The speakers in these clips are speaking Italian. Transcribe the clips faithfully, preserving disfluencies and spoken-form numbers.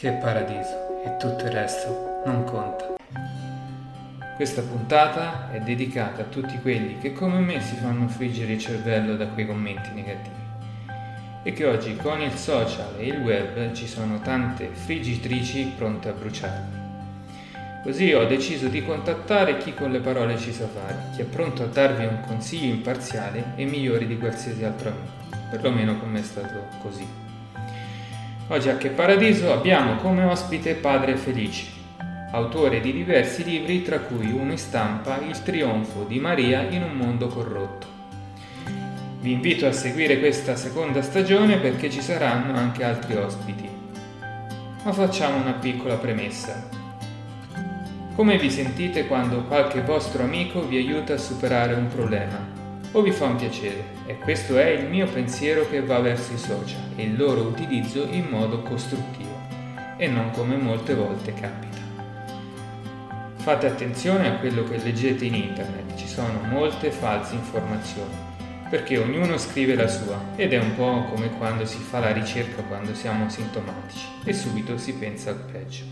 Che Paradiso, e tutto il resto non conta. Questa puntata è dedicata a tutti quelli che come me si fanno friggere il cervello da quei commenti negativi e che oggi con il social e il web ci sono tante friggitrici pronte a bruciarli. Così ho deciso di contattare chi con le parole ci sa fare, chi è pronto a darvi un consiglio imparziale e migliore di qualsiasi altro amico, perlomeno con me è stato così. Oggi a Che Paradiso abbiamo come ospite Padre Felice, autore di diversi libri, tra cui uno in stampa, Il trionfo di Maria in un mondo corrotto. Vi invito a seguire questa seconda stagione perché ci saranno anche altri ospiti. Ma facciamo una piccola premessa. Come vi sentite quando qualche vostro amico vi aiuta a superare un problema o vi fa un piacere? E questo è il mio pensiero che va verso i social e il loro utilizzo in modo costruttivo e non come molte volte capita. Fate attenzione a quello che leggete in internet, ci sono molte false informazioni, perché ognuno scrive la sua ed è un po' come quando si fa la ricerca quando siamo asintomatici e subito si pensa al peggio.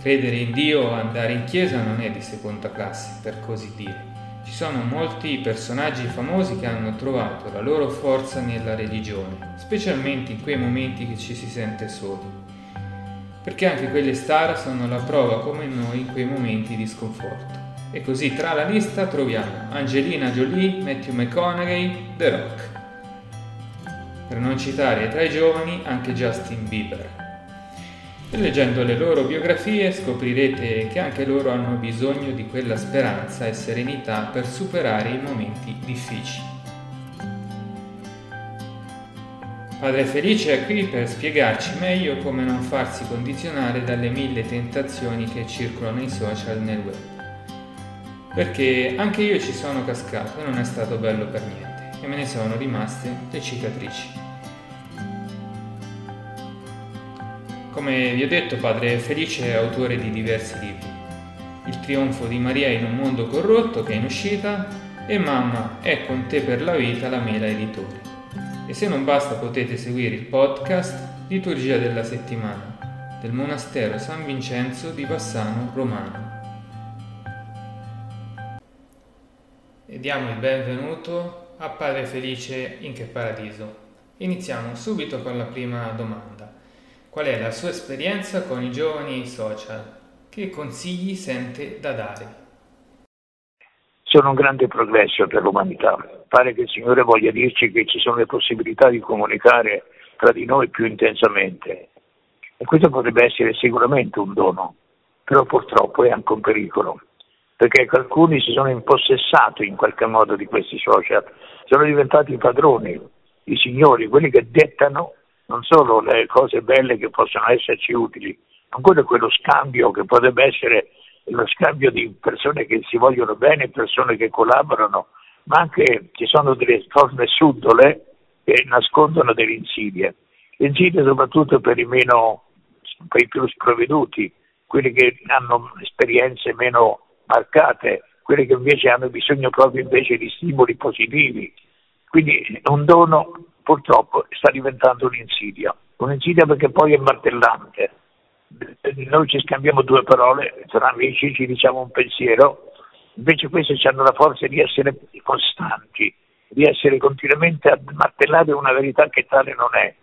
Credere in Dio o andare in chiesa non è di seconda classe, per così dire. Ci sono molti personaggi famosi che hanno trovato la loro forza nella religione, specialmente in quei momenti che ci si sente soli. Perché anche quelle star sono la prova come noi in quei momenti di sconforto. E così tra la lista troviamo Angelina Jolie, Matthew McConaughey, The Rock. Per non citare tra i giovani anche Justin Bieber. E leggendo le loro biografie scoprirete che anche loro hanno bisogno di quella speranza e serenità per superare i momenti difficili. Padre Felice è qui per spiegarci meglio come non farsi condizionare dalle mille tentazioni che circolano nei social e nel web. Perché anche io ci sono cascato e non è stato bello per niente e me ne sono rimaste le cicatrici. Come vi ho detto, Padre Felice è autore di diversi libri. Il trionfo di Maria in un mondo corrotto, che è in uscita, e Mamma è con te per la vita, la Mela editore. E se non basta potete seguire il podcast Liturgia della settimana del monastero San Vincenzo di Bassano Romano. E diamo il benvenuto a Padre Felice in Che Paradiso. Iniziamo subito con la prima domanda. Qual è la sua esperienza con i giovani e i social? Che consigli sente da dare? Sono un grande progresso per l'umanità. Pare che il Signore voglia dirci che ci sono le possibilità di comunicare tra di noi più intensamente. E questo potrebbe essere sicuramente un dono, però purtroppo è anche un pericolo, perché alcuni si sono impossessati in qualche modo di questi social, sono diventati i padroni, i signori, quelli che dettano non solo le cose belle che possono esserci utili, ma quello è quello scambio che potrebbe essere lo scambio di persone che si vogliono bene, persone che collaborano, ma anche ci sono delle forme subdole che nascondono delle insidie. Le insidie soprattutto per i meno, per i più sprovveduti, quelli che hanno esperienze meno marcate, quelli che invece hanno bisogno proprio invece di stimoli positivi. Quindi un dono purtroppo sta diventando un'insidia, un'insidia perché poi è martellante. Noi ci scambiamo due parole tra amici, ci diciamo un pensiero, invece questi hanno la forza di essere costanti, di essere continuamente a martellare una verità che tale non è,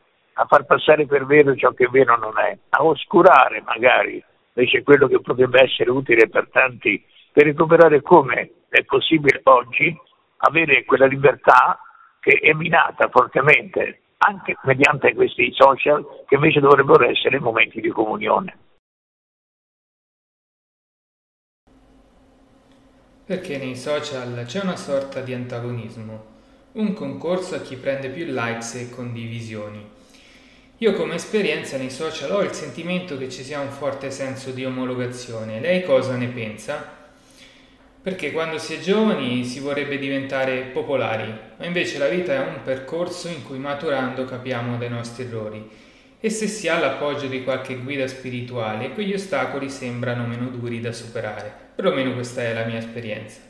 a far passare per vero ciò che vero non è, a oscurare magari invece quello che potrebbe essere utile per tanti, per recuperare come è possibile oggi avere quella libertà che è minata fortemente anche mediante questi social che invece dovrebbero essere momenti di comunione. Perché nei social c'è una sorta di antagonismo, un concorso a chi prende più likes e condivisioni. Io come esperienza nei social ho il sentimento che ci sia un forte senso di omologazione. Lei cosa ne pensa? Perché quando si è giovani si vorrebbe diventare popolari, ma invece la vita è un percorso in cui maturando capiamo dei nostri errori e se si ha l'appoggio di qualche guida spirituale quegli ostacoli sembrano meno duri da superare, perlomeno questa è la mia esperienza,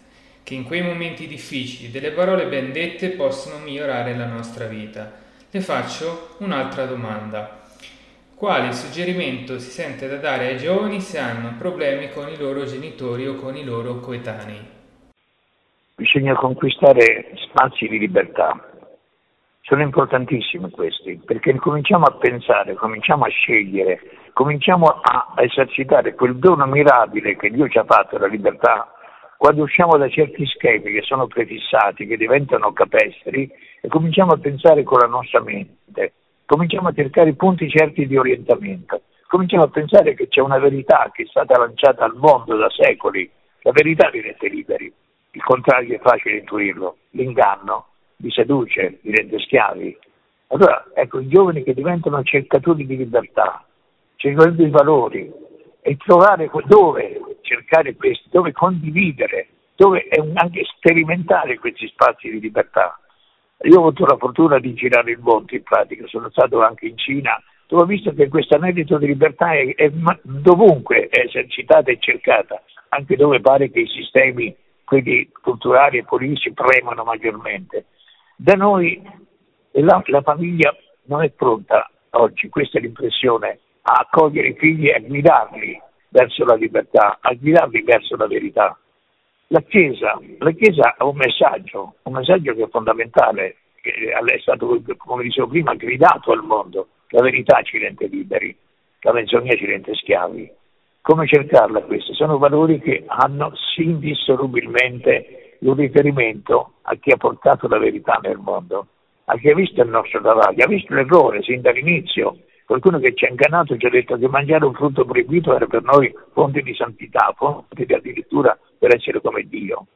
che in quei momenti difficili delle parole ben dette possono migliorare la nostra vita, le faccio un'altra domanda. Quale suggerimento si sente da dare ai giovani se hanno problemi con i loro genitori o con i loro coetanei? Bisogna conquistare spazi di libertà. Sono importantissimi questi, perché cominciamo a pensare, cominciamo a scegliere, cominciamo a esercitare quel dono mirabile che Dio ci ha fatto, la libertà, quando usciamo da certi schemi che sono prefissati, che diventano capestri, e cominciamo a pensare con la nostra mente. Cominciamo a cercare punti certi di orientamento, cominciamo a pensare che c'è una verità che è stata lanciata al mondo da secoli, la verità vi rende liberi, il contrario è facile intuirlo, l'inganno vi seduce, vi rende schiavi. Allora, ecco, i giovani che diventano cercatori di libertà, cercano dei valori, e trovare dove cercare questi, dove condividere, dove anche sperimentare questi spazi di libertà. Io ho avuto la fortuna di girare il mondo, in pratica, sono stato anche in Cina, dove ho visto che questo anelito di libertà è, è dovunque è esercitata e cercata, anche dove pare che i sistemi, quelli culturali e politici, premano maggiormente. Da noi la, la famiglia non è pronta oggi, questa è l'impressione, a accogliere i figli e a guidarli verso la libertà, a guidarli verso la verità. La Chiesa, la Chiesa ha un messaggio, un messaggio che è fondamentale, che è stato, come dicevo prima, gridato al mondo. La verità ci rende liberi, la menzogna ci rende schiavi. Come cercarla questa? Sono valori che hanno indissolubilmente un riferimento a chi ha portato la verità nel mondo, a chi ha visto il nostro travaglio, ha visto l'errore sin dall'inizio. Qualcuno che ci ha ingannato ci ha detto che mangiare un frutto proibito era per noi fonte di santità, fonte di addirittura per essere come Dio.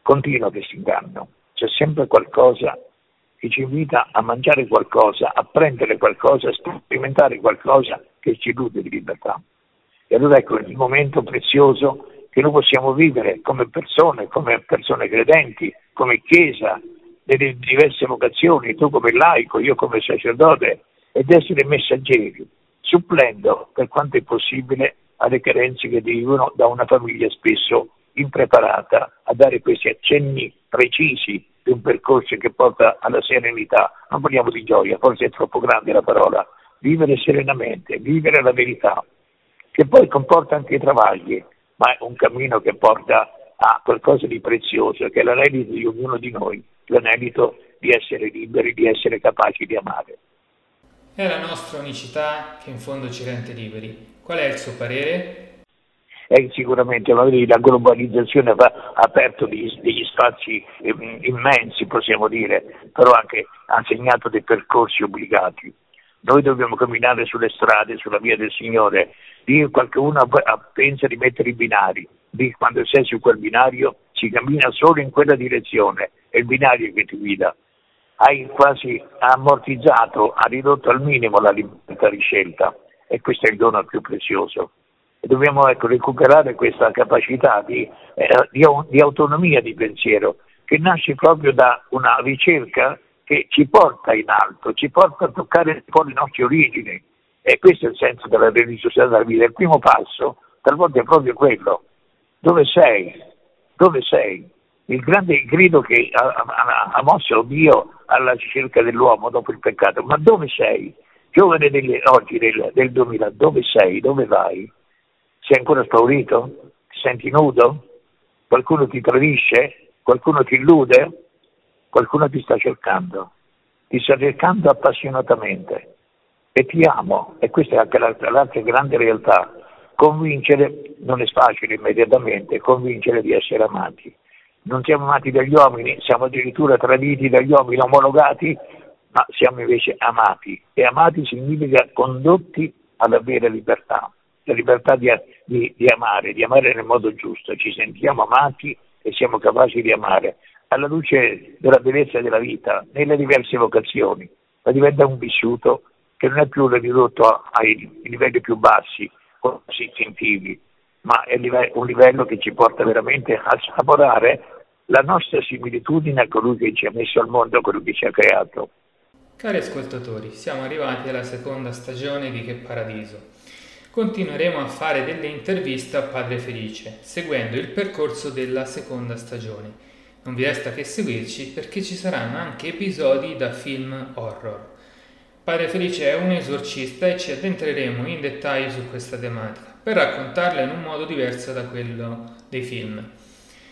Continua questo inganno. C'è sempre qualcosa che ci invita a mangiare qualcosa, a prendere qualcosa, a sperimentare qualcosa che ci illude di libertà. E allora ecco il momento prezioso che noi possiamo vivere come persone, come persone credenti, come Chiesa, nelle diverse vocazioni, tu come laico, io come sacerdote, ed essere messaggeri, supplendo per quanto è possibile alle carenze che derivano da una famiglia spesso impreparata a dare questi accenni precisi di un percorso che porta alla serenità. Non parliamo di gioia, forse è troppo grande la parola, vivere serenamente, vivere la verità, che poi comporta anche i travagli, ma è un cammino che porta a qualcosa di prezioso, che è l'anelito di ognuno di noi, l'anelito di essere liberi, di essere capaci di amare. È la nostra unicità che in fondo ci rende liberi. Qual è il suo parere? Eh, sicuramente la globalizzazione ha aperto degli, degli spazi immensi, possiamo dire, però anche ha segnato dei percorsi obbligati. Noi dobbiamo camminare sulle strade, sulla via del Signore. Lì qualcuno pensa di mettere i binari. Lì quando sei su quel binario si cammina solo in quella direzione. È il binario che ti guida. Hai quasi ammortizzato, ha ridotto al minimo la libertà di scelta, e questo è il dono più prezioso. E dobbiamo ecco, recuperare questa capacità di, eh, di, di autonomia di pensiero, che nasce proprio da una ricerca che ci porta in alto, ci porta a toccare un po' le nostre origini, e questo è il senso della religiosità della vita. Il primo passo talvolta è proprio quello, dove sei, dove sei. Il grande grido che ha, ha, ha mosso Dio alla ricerca dell'uomo dopo il peccato. Ma dove sei? Giovane degli, oggi del, del duemila, dove sei? Dove vai? Sei ancora spaurito? Ti senti nudo? Qualcuno ti tradisce? Qualcuno ti illude? Qualcuno ti sta cercando. Ti sta cercando appassionatamente. E ti amo. E questa è anche l'altra, l'altra grande realtà. Convincere, non è facile immediatamente, convincere di essere amati. Non siamo amati dagli uomini, siamo addirittura traditi dagli uomini, omologati, ma siamo invece amati. E amati significa condotti alla vera libertà, la libertà di, di, di amare, di amare nel modo giusto. Ci sentiamo amati e siamo capaci di amare, alla luce della bellezza della vita, nelle diverse vocazioni, ma diventa un vissuto che non è più ridotto ai livelli più bassi, o istintivi, ma è un livello che ci porta veramente a saporare la nostra similitudine a colui che ci ha messo al mondo, a colui che ci ha creato. Cari ascoltatori, siamo arrivati alla seconda stagione di Che Paradiso. Continueremo a fare delle interviste a Padre Felice, seguendo il percorso della seconda stagione. Non vi resta che seguirci, perché ci saranno anche episodi da film horror. Padre Felice è un esorcista e ci addentreremo in dettaglio su questa tematica, per raccontarla in un modo diverso da quello dei film.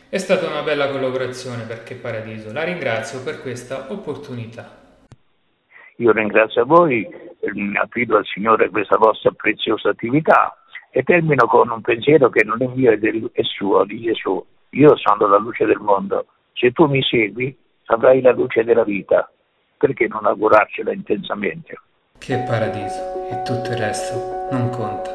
È stata una bella collaborazione per Che Paradiso, la ringrazio per questa opportunità. Io ringrazio a voi, affido al Signore questa vostra preziosa attività e termino con un pensiero che non è mio, è, del, è suo, di Gesù. Io sono la luce del mondo, se tu mi segui avrai la luce della vita, perché non augurarcela intensamente? Che paradiso, e tutto il resto non conta.